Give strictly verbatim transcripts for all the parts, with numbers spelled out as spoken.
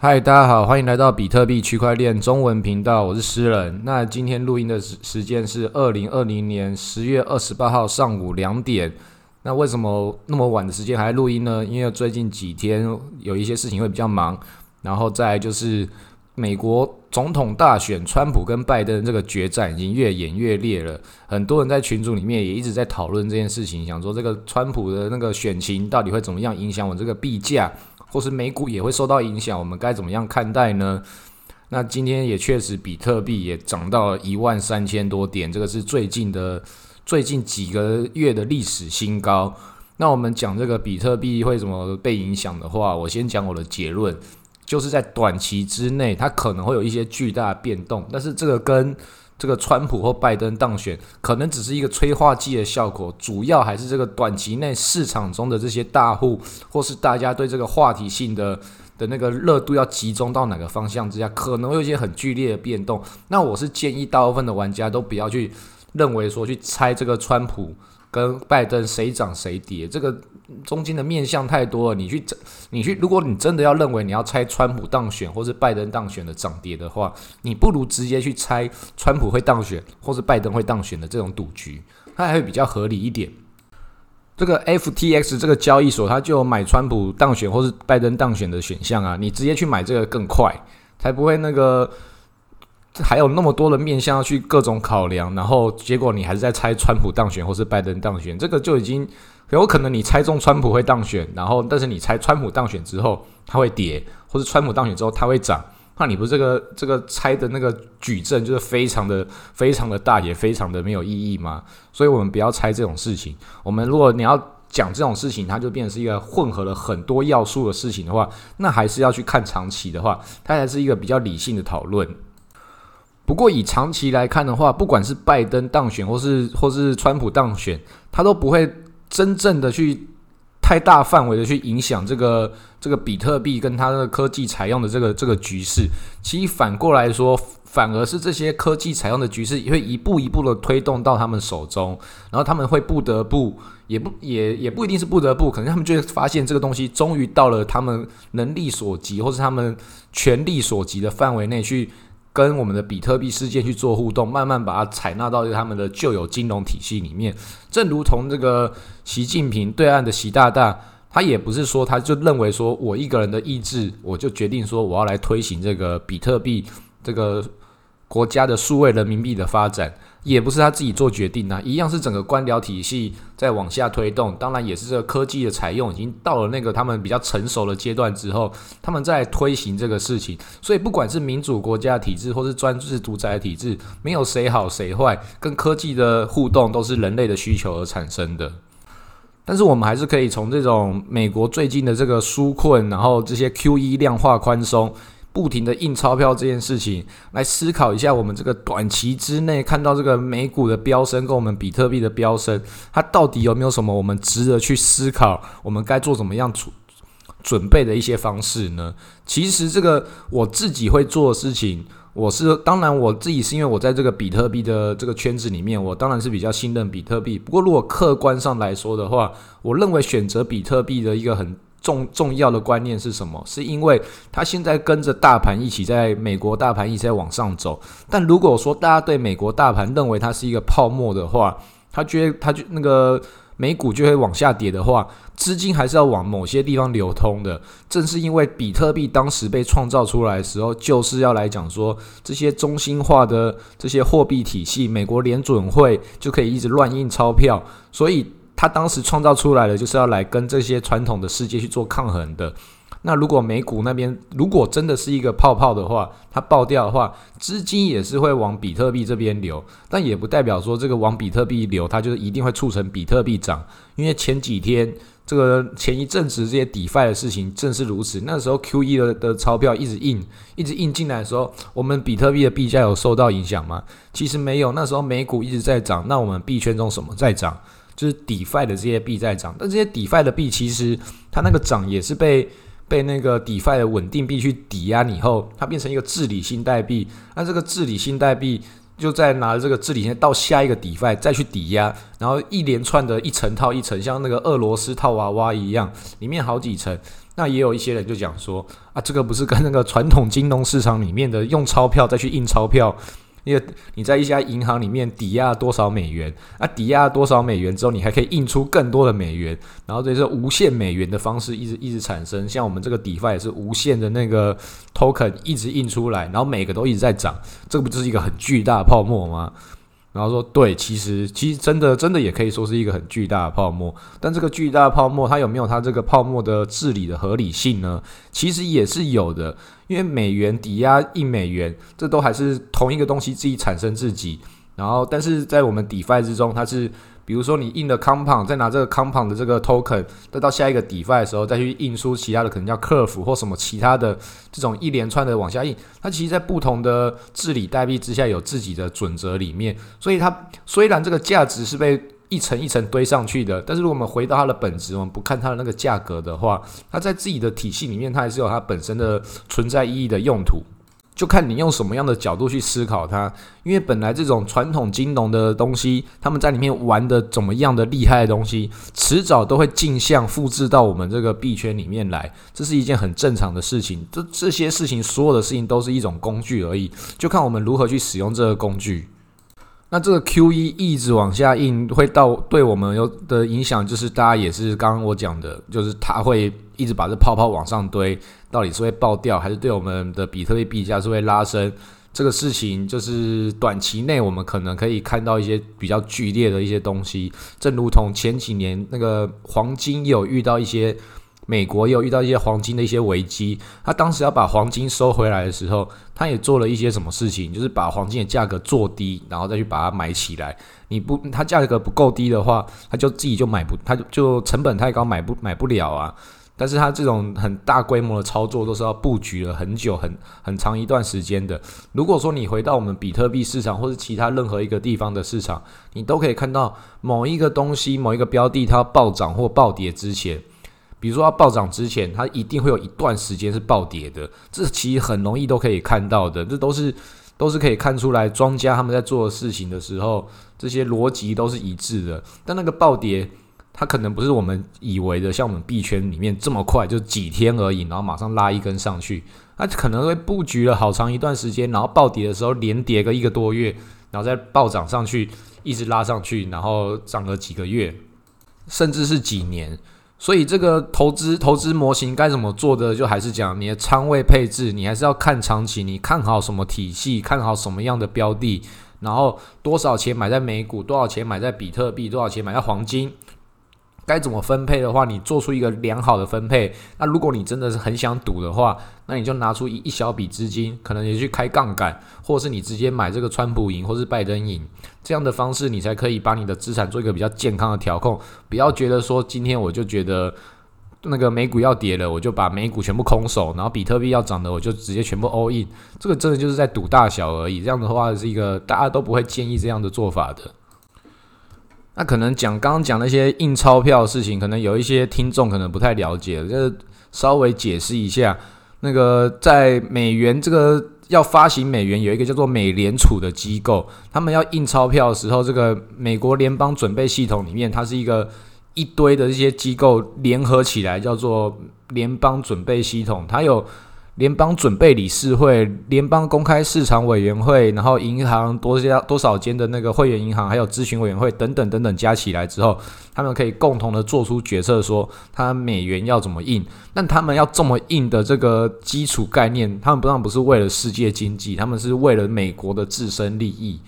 嗨，大家好，欢迎来到比特币区块链中文频道，我是诗人。那今天录音的时间是二零二零年十月二十八号上午两点。那为什么那么晚的时间还录音呢？因为最近几天有一些事情会比较忙，然后再来就是美国总统大选，川普跟拜登这个决战已经越演越烈了，很多人在群组里面也一直在讨论这件事情，想说这个川普的那个选情到底会怎么样影响我这个币价，或是美股也会受到影响，我们该怎么样看待呢？那今天也确实比特币也涨到了一万三千多点，这个是最近的最近几个月的历史新高。那我们讲这个比特币会怎么被影响的话，我先讲我的结论，就是在短期之内它可能会有一些巨大的变动，但是这个跟这个川普或拜登当选可能只是一个催化剂的效果，主要还是这个短期内市场中的这些大户或是大家对这个话题性的的那个热度要集中到哪个方向之下，可能会有一些很剧烈的变动。那我是建议大部分的玩家都不要去认为说去猜这个川普跟拜登谁涨谁跌，这个中间的面向太多了。你去你去，如果你真的要认为你要猜川普当选或是拜登当选的涨跌的话，你不如直接去猜川普会当选或是拜登会当选的这种赌局，它还会比较合理一点。这个 F T X 这个交易所它就有买川普当选或是拜登当选的选项啊，你直接去买这个更快，才不会那个还有那么多的面向要去各种考量，然后结果你还是在猜川普当选或是拜登当选，这个就已经有可能你猜中川普会当选，然后但是你猜川普当选之后他会跌，或是川普当选之后他会涨，那你不是这个这个猜的那个矩阵就是非常的非常的大，也非常的没有意义吗？所以我们不要猜这种事情。我们如果你要讲这种事情，它就变成是一个混合了很多要素的事情的话，那还是要去看长期的话，它还是一个比较理性的讨论。不过以长期来看的话，不管是拜登当选或是或是川普当选，他都不会真正的去太大范围的去影响这个这个比特币跟它的科技采用的这个这个局势。其实反过来说，反而是这些科技采用的局势会一步一步的推动到他们手中，然后他们会不得不也不也也不一定是不得不，可能他们就会发现这个东西终于到了他们能力所及或是他们权力所及的范围内去。跟我们的比特币事件去做互动，慢慢把它采纳到他们的旧有金融体系里面。正如同这个习近平对岸的习大大，他也不是说他就认为说我一个人的意志，我就决定说我要来推行这个比特币这个国家的数位人民币的发展，也不是他自己做决定啊，一样是整个官僚体系在往下推动。当然也是这个科技的采用已经到了那个他们比较成熟的阶段之后，他们再推行这个事情。所以不管是民主国家体制或是专制独裁体制，没有谁好谁坏，跟科技的互动都是人类的需求而产生的。但是我们还是可以从这种美国最近的这个纾困，然后这些 Q E 量化宽松，不停的印钞票这件事情来思考一下，我们这个短期之内看到这个美股的飙升跟我们比特币的飙升，它到底有没有什么我们值得去思考我们该做怎么样准备的一些方式呢？其实这个我自己会做的事情，我是当然我自己是因为我在这个比特币的这个圈子里面，我当然是比较信任比特币。不过如果客观上来说的话，我认为选择比特币的一个很重, 重要的观念是什么？是因为它现在跟着大盘一起在美国大盘一起在往上走，但如果说大家对美国大盘认为它是一个泡沫的话，它觉得它就那个美股就会往下跌的话，资金还是要往某些地方流通的。正是因为比特币当时被创造出来的时候，就是要来讲说这些中心化的这些货币体系，美国联准会就可以一直乱印钞票，所以他当时创造出来的就是要来跟这些传统的世界去做抗衡的。那如果美股那边如果真的是一个泡泡的话，它爆掉的话，资金也是会往比特币这边流，但也不代表说这个往比特币流它就是一定会促成比特币涨。因为前几天这个前一阵子这些 DeFi 的事情正是如此，那时候 Q E 的, 的钞票一直印一直印进来的时候，我们比特币的币价有受到影响吗？其实没有。那时候美股一直在涨，那我们币圈中什么在涨？就是 DeFi 的这些币在涨，但这些 DeFi 的币其实它那个涨也是被被那个 DeFi 的稳定币去抵押以后，它变成一个治理性代币。那这个治理性代币就再拿着这个治理到下一个 DeFi 再去抵押，然后一连串的一层套一层，像那个俄罗斯套娃娃一样，里面好几层。那也有一些人就讲说啊，这个不是跟那个传统金融市场里面的用钞票再去印钞票，因为你在一家银行里面抵押多少美元啊，抵押多少美元之后，你还可以印出更多的美元，然后这是无限美元的方式一直一直产生。像我们这个 DeFi 也是无限的那个 token 一直印出来，然后每个都一直在涨，这个不就是一个很巨大的泡沫吗？然后说对，其实其实真的真的也可以说是一个很巨大的泡沫，但这个巨大的泡沫它有没有它这个泡沫的治理的合理性呢？其实也是有的，因为美元抵押印美元，这都还是同一个东西自己产生自己。然后但是在我们 DeFi 之中，它是比如说你印的 Compound， 再拿这个 Compound 的这个 token， 再到下一个 DeFi 的时候再去印出其他的，可能叫 Curve 或什么其他的这种一连串的往下印，它其实在不同的治理代币之下有自己的准则里面，所以它虽然这个价值是被一层一层堆上去的，但是如果我们回到它的本质，我们不看它的那个价格的话，它在自己的体系里面它还是有它本身的存在意义的用途，就看你用什么样的角度去思考它。因为本来这种传统金融的东西，他们在里面玩的怎么样的厉害的东西，迟早都会镜像复制到我们这个币圈里面来，这是一件很正常的事情。 这, 这些事情所有的事情都是一种工具而已，就看我们如何去使用这个工具。那这个 Q E 一直往下印会到对我们有的影响，就是大家也是刚刚我讲的，就是它会一直把这泡泡往上堆，到底是会爆掉还是对我们的比特币币价是会拉升，这个事情就是短期内我们可能可以看到一些比较剧烈的一些东西。正如同前几年那个黄金也有遇到一些，美国也有遇到一些黄金的一些危机，他当时要把黄金收回来的时候，他也做了一些什么事情，就是把黄金的价格做低，然后再去把它买起来。你不，他价格不够低的话，他就自己就买不，他就成本太高，买不买不了啊。但是他这种很大规模的操作都是要布局了很久、很很长一段时间的。如果说你回到我们比特币市场或是其他任何一个地方的市场，你都可以看到某一个东西、某一个标的，它要暴涨或暴跌之前，比如说它暴涨之前，它一定会有一段时间是暴跌的，这其实很容易都可以看到的，这都是都是可以看出来庄家他们在做的事情的时候，这些逻辑都是一致的。但那个暴跌，它可能不是我们以为的像我们币圈里面这么快，就几天而已，然后马上拉一根上去，它可能会布局了好长一段时间，然后暴跌的时候连跌个一个多月，然后再暴涨上去，一直拉上去，然后涨了几个月甚至是几年。所以这个投资投资模型该怎么做的，就还是讲你的仓位配置，你还是要看长期，你看好什么体系，看好什么样的标的，然后多少钱买在美股，多少钱买在比特币，多少钱买在黄金，该怎么分配的话，你做出一个良好的分配。那如果你真的是很想赌的话，那你就拿出一小笔资金，可能也去开杠杆，或是你直接买这个川普赢或是拜登赢，这样的方式你才可以把你的资产做一个比较健康的调控。不要觉得说今天我就觉得那个美股要跌了，我就把美股全部空手，然后比特币要涨的我就直接全部 all in， 这个真的就是在赌大小而已。这样的话是一个大家都不会建议这样的做法的。那可能讲刚刚讲那些印钞票的事情，可能有一些听众可能不太了解，就稍微解释一下。那个在美元这个要发行美元，有一个叫做美联储的机构，他们要印钞票的时候，这个美国联邦准备系统里面，它是一个一堆的这些机构联合起来，叫做联邦准备系统，它有联邦准备理事会、联邦公开市场委员会，然后银行多家多少间的那个会员银行，还有咨询委员会等等等等加起来之后，他们可以共同的做出决策，说他美元要怎么印。但他们要这么印的这个基础概念，他们当然不是为了世界经济，他们是为了美国的自身利益。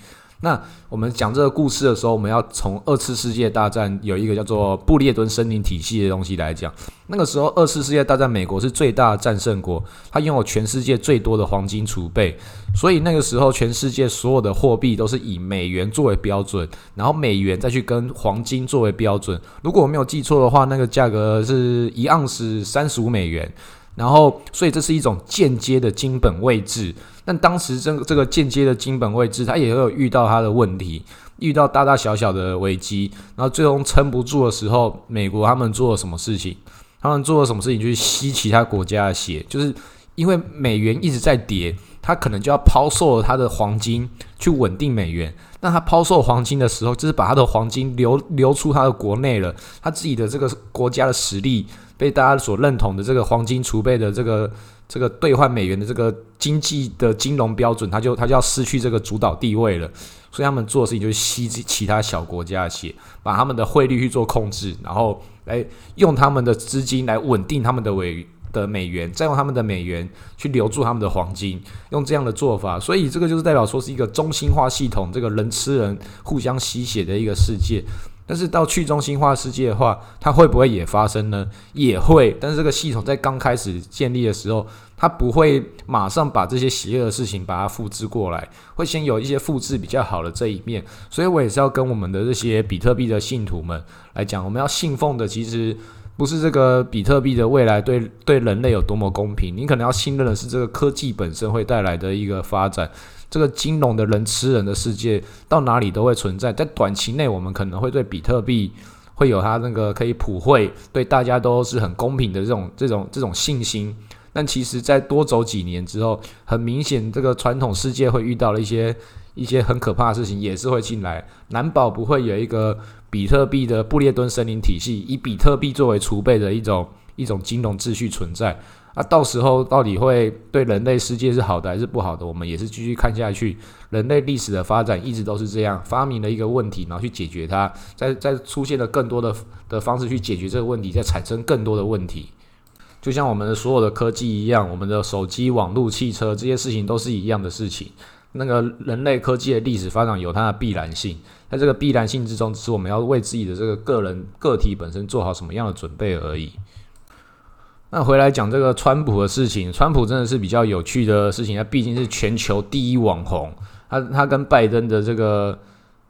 那我们讲这个故事的时候，我们要从二次世界大战有一个叫做布列顿森林体系的东西来讲。那个时候二次世界大战美国是最大的战胜国，它拥有全世界最多的黄金储备，所以那个时候全世界所有的货币都是以美元作为标准，然后美元再去跟黄金作为标准。如果我没有记错的话，那个价格是一盎司三十五美元，然后所以这是一种间接的金本位制。但当时这个这个间接的金本位制，它也有遇到它的问题，遇到大大小小的危机，然后最终撑不住的时候，美国他们做了什么事情？他们做了什么事情去吸其他国家的血？就是因为美元一直在跌，他可能就要抛售他的黄金去稳定美元。那他抛售黄金的时候，就是把他的黄金 流, 流出他的国内了，他自己的这个国家的实力被大家所认同的这个黄金储备的这个这个兑换美元的这个经济的金融标准，他就他就要失去这个主导地位了。所以他们做的事情就是吸其他小国家的血，把他们的汇率去做控制，然后来用他们的资金来稳定他们的美的美元，再用他们的美元去留住他们的黄金，用这样的做法。所以这个就是代表说是一个中心化系统，这个人吃人互相吸血的一个世界。但是到去中心化世界的话，它会不会也发生呢？也会。但是这个系统在刚开始建立的时候，它不会马上把这些邪恶的事情把它复制过来，会先有一些复制比较好的这一面。所以我也是要跟我们的这些比特币的信徒们来讲，我们要信奉的其实不是这个比特币的未来 对, 对人类有多么公平，你可能要信任的是这个科技本身会带来的一个发展。这个金融的人吃人的世界到哪里都会存在，在短期内我们可能会对比特币会有它那个可以普惠，对大家都是很公平的这种这种这种信心。但其实在多走几年之后，很明显这个传统世界会遇到了一些一些很可怕的事情也是会进来，难保不会有一个比特币的布列敦森林体系，以比特币作为储备的一种一种金融秩序存在啊。到时候到底会对人类世界是好的还是不好的，我们也是继续看下去。人类历史的发展一直都是这样，发明了一个问题，然后去解决它，再再出现了更多的的方式去解决这个问题，再产生更多的问题。就像我们的所有的科技一样，我们的手机、网络、汽车这些事情都是一样的事情。那个人类科技的历史发展有它的必然性，在这个必然性之中，只是我们要为自己的这个个人个体本身做好什么样的准备而已。那回来讲这个川普的事情，川普真的是比较有趣的事情，他毕竟是全球第一网红，他他跟拜登的这个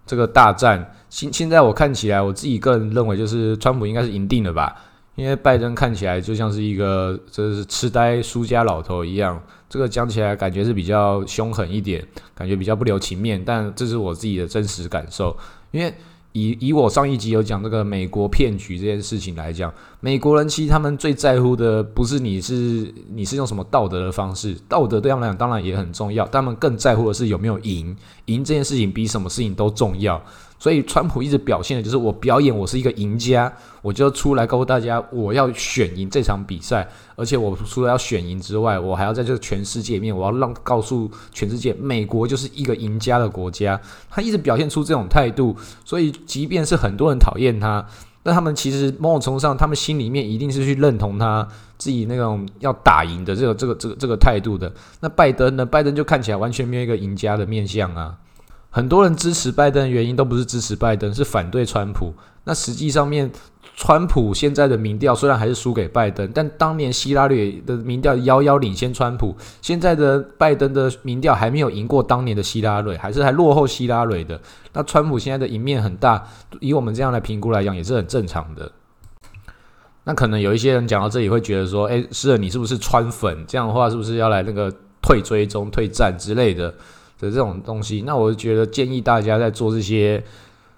这个大战，现现在我看起来，我自己个人认为就是川普应该是赢定了吧。因为拜登看起来就像是一个就是痴呆输家老头一样，这个讲起来感觉是比较凶狠一点，感觉比较不留情面，但这是我自己的真实感受。因为以以我上一集有讲这个美国骗局这件事情来讲，美国人其实他们最在乎的不是你是你是用什么道德的方式，道德对他们来讲当然也很重要，但他们更在乎的是有没有赢，赢这件事情比什么事情都重要。所以川普一直表现的就是我表演我是一个赢家，我就出来告诉大家我要选赢这场比赛，而且我除了要选赢之外，我还要在这个全世界里面，我要让告诉全世界美国就是一个赢家的国家。他一直表现出这种态度，所以即便是很多人讨厌他，但他们其实某种程度上他们心里面一定是去认同他自己那种要打赢的这个这个这个这个态度的。那拜登呢，拜登就看起来完全没有一个赢家的面向啊。很多人支持拜登的原因都不是支持拜登，是反对川普。那实际上面，川普现在的民调虽然还是输给拜登，但当年希拉里的民调遥遥领先川普，现在的拜登的民调还没有赢过当年的希拉里，还是还落后希拉里的。那川普现在的赢面很大，以我们这样来评估来讲，也是很正常的。那可能有一些人讲到这里会觉得说，哎，是你是不是川粉？这样的话是不是要来那个退追踪、退战之类的？的这种东西，那我觉得建议大家在做这些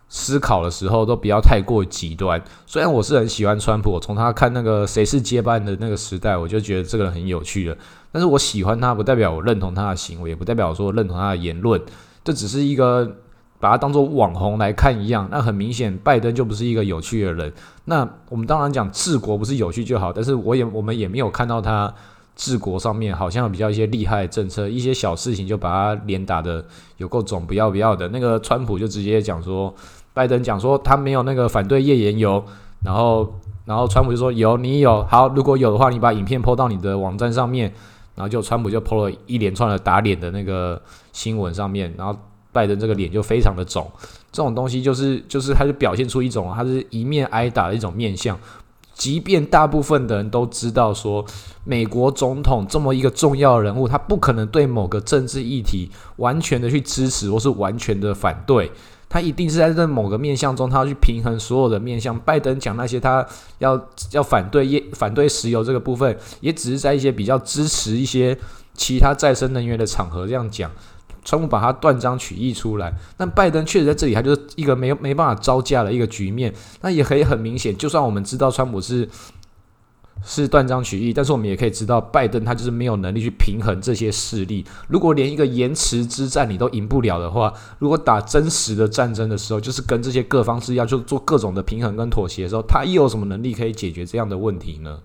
思考的时候都不要太过极端。虽然我是很喜欢川普，我从他看那个谁是接班的那个时代，我就觉得这个人很有趣了。但是我喜欢他不代表我认同他的行为，也不代表我说认同他的言论，这只是一个把他当作网红来看一样。那很明显拜登就不是一个有趣的人。那我们当然讲治国不是有趣就好，但是我也我们也没有看到他治国上面好像有比较一些厉害的政策，一些小事情就把他脸打得有够肿不要不要的。那个川普就直接讲说，拜登讲说他没有那个反对页岩油，然后然后川普就说有你有好，如果有的话你把影片 po 到你的网站上面，然后就川普就 po 了一连串的打脸的那个新闻上面，然后拜登这个脸就非常的肿。这种东西就是就是他就表现出一种他是一面挨打的一种面向。即便大部分的人都知道说美国总统这么一个重要的人物，他不可能对某个政治议题完全的去支持或是完全的反对，他一定是在这某个面向中他要去平衡所有的面向。拜登讲那些他要要反对反对石油这个部分，也只是在一些比较支持一些其他再生能源的场合这样讲，川普把他断章取义出来。但拜登确实在这里他就是一个没没办法招架的一个局面。那也可以很明显，就算我们知道川普是是断章取义，但是我们也可以知道，拜登他就是没有能力去平衡这些势力。如果连一个延迟之战你都赢不了的话，如果打真实的战争的时候，就是跟这些各方势力要就做各种的平衡跟妥协的时候，他又有什么能力可以解决这样的问题呢？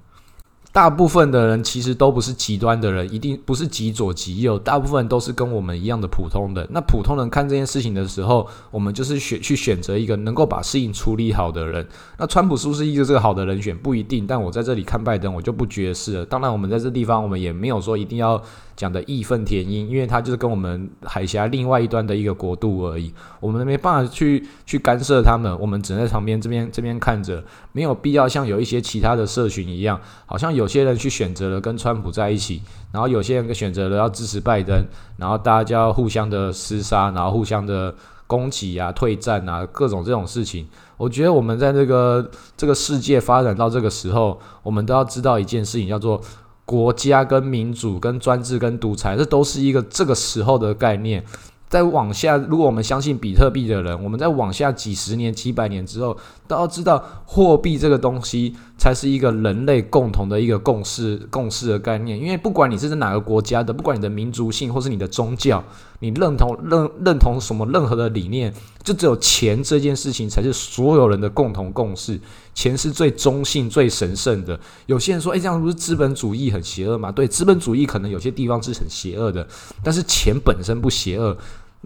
大部分的人其实都不是极端的人，一定不是极左极右，大部分人都是跟我们一样的普通人。那普通人看这件事情的时候，我们就是选去选择一个能够把事情处理好的人。那川普是不是一个这个好的人选不一定，但我在这里看拜登，我就不觉得是了。当然，我们在这地方我们也没有说一定要讲的义愤填膺，因为他就是跟我们海峡另外一端的一个国度而已，我们没办法去去干涉他们，我们只能在旁边这边这边看着，没有必要像有一些其他的社群一样，好像有。有些人去选择了跟川普在一起，然后有些人选择了要支持拜登，然后大家就要互相的厮杀，然后互相的攻击啊、退战啊，各种这种事情。我觉得我们在这个这个世界发展到这个时候，我们都要知道一件事情，叫做国家跟民主、跟专制、跟独裁，这都是一个这个时候的概念。再往下，如果我们相信比特币的人，我们再往下几十年、几百年之后，都要知道货币这个东西才是一个人类共同的一个共识、共识的概念。因为不管你是在哪个国家的，不管你的民族性或是你的宗教，你认同认认同什么任何的理念，就只有钱这件事情才是所有人的共同共识。钱是最中性、最神圣的。有些人说，哎，这样不是资本主义很邪恶吗？对，资本主义可能有些地方是很邪恶的，但是钱本身不邪恶。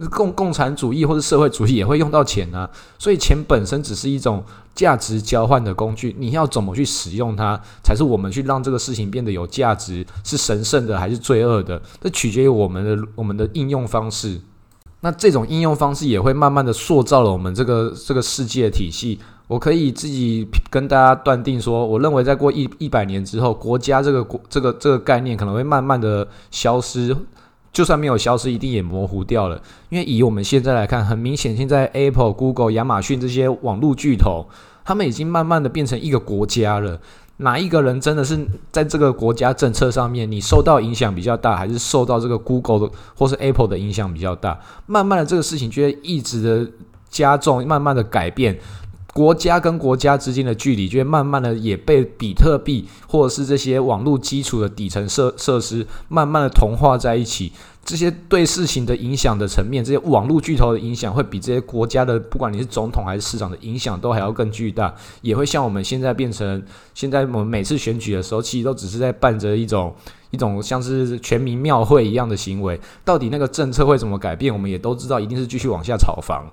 共共产主义或是社会主义也会用到钱啊，所以钱本身只是一种价值交换的工具，你要怎么去使用它，才是我们去让这个事情变得有价值，是神圣的还是罪恶的，这取决于我们的我们的应用方式。那这种应用方式也会慢慢的塑造了我们这个这个世界体系。我可以自己跟大家断定说，我认为再过一一百年之后，国家这个这个这个概念可能会慢慢的消失。就算没有消失，一定也模糊掉了。因为以我们现在来看，很明显，现在 Apple、Google、亚马逊这些网络巨头，他们已经慢慢的变成一个国家了。哪一个人真的是在这个国家政策上面，你受到影响比较大，还是受到这个 Google 的或是 Apple 的影响比较大？慢慢的，这个事情就会一直的加重，慢慢的改变。国家跟国家之间的距离就会慢慢的也被比特币或者是这些网络基础的底层设设施慢慢的同化在一起，这些对事情的影响的层面，这些网络巨头的影响会比这些国家的不管你是总统还是市长的影响都还要更巨大，也会像我们现在变成现在我们每次选举的时候，其实都只是在办着一种一种像是全民庙会一样的行为，到底那个政策会怎么改变，我们也都知道一定是继续往下炒房。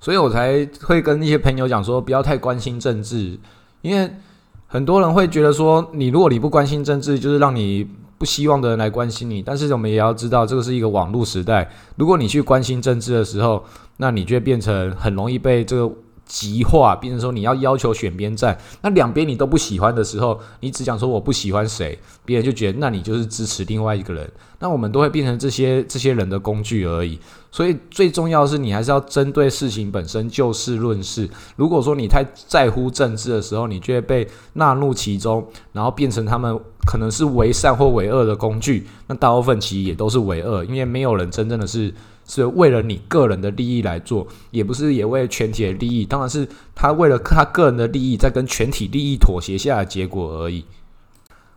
所以我才会跟一些朋友讲说，不要太关心政治，因为很多人会觉得说，你如果你不关心政治，就是让你不希望的人来关心你。但是我们也要知道，这个是一个网络时代，如果你去关心政治的时候，那你就会变成很容易被这个极化，变成说你要要求选边站，那两边你都不喜欢的时候，你只讲说我不喜欢谁，别人就觉得那你就是支持另外一个人，那我们都会变成这些这些人的工具而已。所以最重要的是，你还是要针对事情本身就事论事。如果说你太在乎政治的时候，你就会被纳入其中，然后变成他们可能是为善或为恶的工具。那大部分其实也都是为恶，因为没有人真正的是。是为了你个人的利益来做，也不是也为全体的利益，当然是他为了他个人的利益在跟全体利益妥协下的结果而已。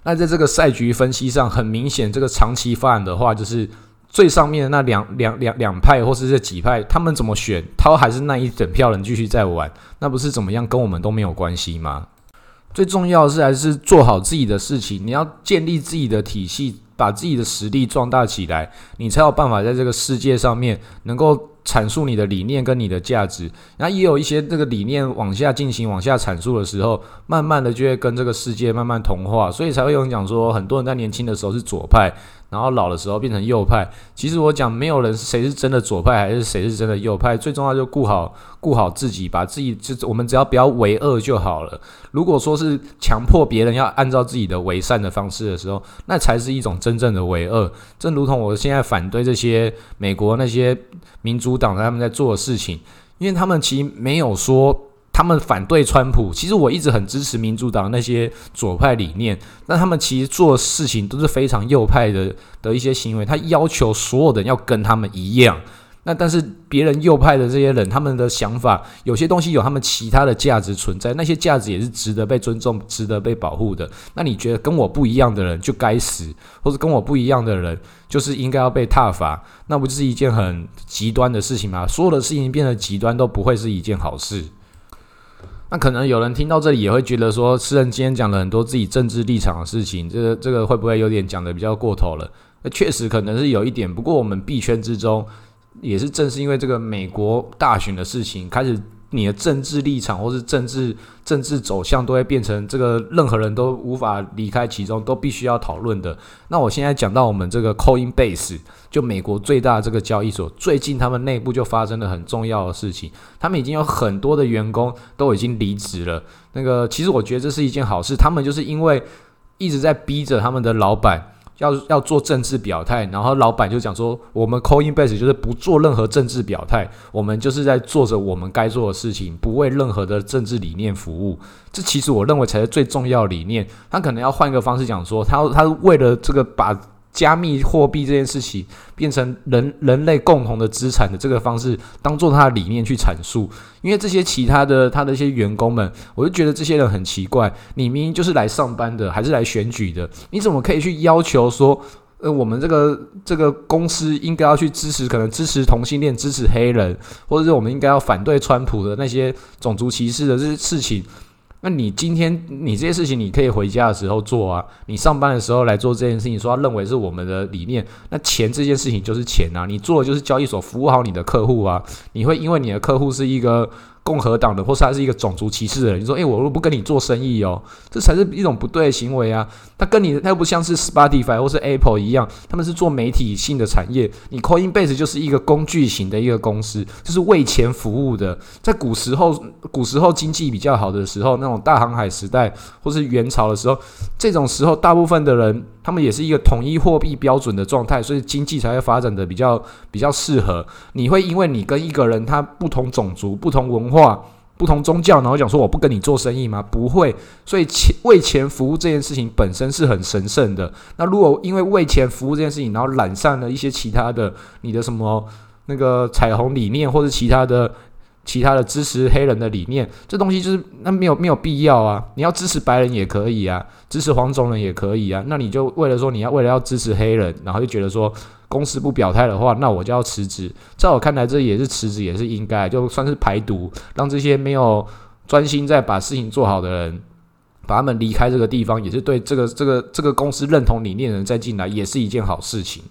那在这个赛局分析上，很明显这个长期发展的话，就是最上面的那两两两两派或是这几派，他们怎么选，他还是那一整票人继续在玩，那不是怎么样跟我们都没有关系吗？最重要的是还是做好自己的事情，你要建立自己的体系，把自己的实力壮大起来，你才有办法在这个世界上面能够阐述你的理念跟你的价值。那也有一些这个理念往下进行、往下阐述的时候，慢慢的就会跟这个世界慢慢同化，所以才会有人讲说，很多人在年轻的时候是左派，然后老的时候变成右派。其实我讲，没有人谁是真的左派，还是谁是真的右派。最重要就顾好顾好自己，把自己就我们只要不要为恶就好了。如果说是强迫别人要按照自己的为善的方式的时候，那才是一种真正的为恶。正如同我现在反对这些美国那些民主党他们在做的事情，因为他们其实没有说。他们反对川普，其实我一直很支持民主党那些左派理念，但他们其实做事情都是非常右派的的一些行为，他要求所有人要跟他们一样，那但是别人右派的这些人，他们的想法有些东西有他们其他的价值存在，那些价值也是值得被尊重、值得被保护的。那你觉得跟我不一样的人就该死，或者跟我不一样的人就是应该要被挞伐，那不就是一件很极端的事情吗？所有的事情变得极端都不会是一件好事。那可能有人听到这里也会觉得说，诗人今天讲了很多自己政治立场的事情，这个这个会不会有点讲的比较过头了？确实可能是有一点，不过我们币圈之中也是正是因为这个美国大选的事情，开始你的政治立场或是政治政治走向都会变成这个任何人都无法离开其中，都必须要讨论的。那我现在讲到我们这个 Coinbase， 就美国最大的这个交易所，最近他们内部就发生了很重要的事情，他们已经有很多的员工都已经离职了。那个其实我觉得这是一件好事，他们就是因为一直在逼着他们的老板要, 要做政治表态，然后老板就讲说，我们 Coinbase 就是不做任何政治表态，我们就是在做着我们该做的事情，不为任何的政治理念服务。这其实我认为才是最重要的理念。他可能要换一个方式讲说，他他为了这个把加密货币这件事情变成人人类共同的资产的这个方式当做他的理念去阐述。因为这些其他的他的一些员工们，我就觉得这些人很奇怪，你明明就是来上班的，还是来选举的，你怎么可以去要求说呃，我们这个这个公司应该要去支持，可能支持同性恋、支持黑人，或者是我们应该要反对川普的那些种族歧视的这些事情。那你今天你这些事情你可以回家的时候做啊，你上班的时候来做这件事情，说他认为是我们的理念，那钱这件事情就是钱啊，你做的就是交易所服务好你的客户啊。你会因为你的客户是一个共和党的，或是他是一个种族歧视的人，你说诶、欸、我不跟你做生意哦，这才是一种不对的行为啊。他跟你他又不像是 Spotify 或是 Apple 一样，他们是做媒体性的产业，你 Coinbase 就是一个工具型的一个公司，就是为钱服务的。在古时候古时候经济比较好的时候，那种大航海时代或是元朝的时候，这种时候大部分的人他们也是一个统一货币标准的状态，所以经济才会发展的比较比较适合。你会因为你跟一个人他不同种族、不同文化、不同宗教，然后讲说我不跟你做生意吗？不会。所以为钱服务这件事情本身是很神圣的。那如果因为为钱服务这件事情，然后染上了一些其他的你的什么那个彩虹理念，或是其他的。其他的支持黑人的理念，这东西就是那没有没有必要啊！你要支持白人也可以啊，支持黄种人也可以啊。那你就为了说你要为了要支持黑人，然后就觉得说公司不表态的话，那我就要辞职。在我看来，这也是辞职也是应该，就算是排毒，让这些没有专心在把事情做好的人，把他们离开这个地方，也是对这个这个这个公司认同理念的人再进来，也是一件好事情。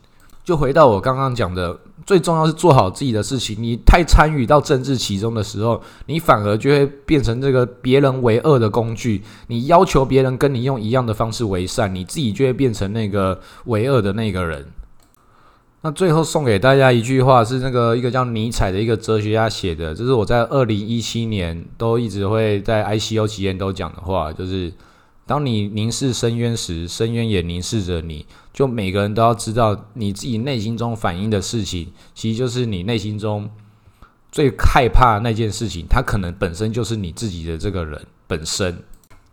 就回到我刚刚讲的，最重要是做好自己的事情。你太参与到政治其中的时候，你反而就会变成这个别人为恶的工具。你要求别人跟你用一样的方式为善，你自己就会变成那个为恶的那个人。那最后送给大家一句话，是那个一个叫尼采的一个哲学家写的，这是我在二零一七年都一直会在 I C O 期间都讲的话，就是当你凝视深渊时，深渊也凝视着你。就每个人都要知道，你自己内心中反映的事情，其实就是你内心中最害怕的那件事情，它可能本身就是你自己的这个人本身。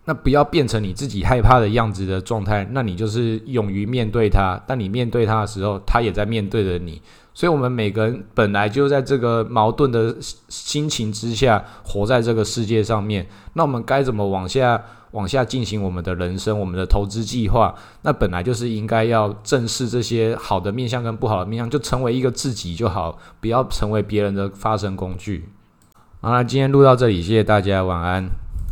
那不要变成你自己害怕的样子的状态，那你就是勇于面对它。但你面对它的时候，它也在面对着你。所以我们每个人本来就在这个矛盾的心情之下活在这个世界上面，那我们该怎么往下往下进行我们的人生，我们的投资计划，那本来就是应该要正视这些好的面向跟不好的面向，就成为一个自己就好，不要成为别人的发声工具。好，那今天录到这里，谢谢大家，晚安。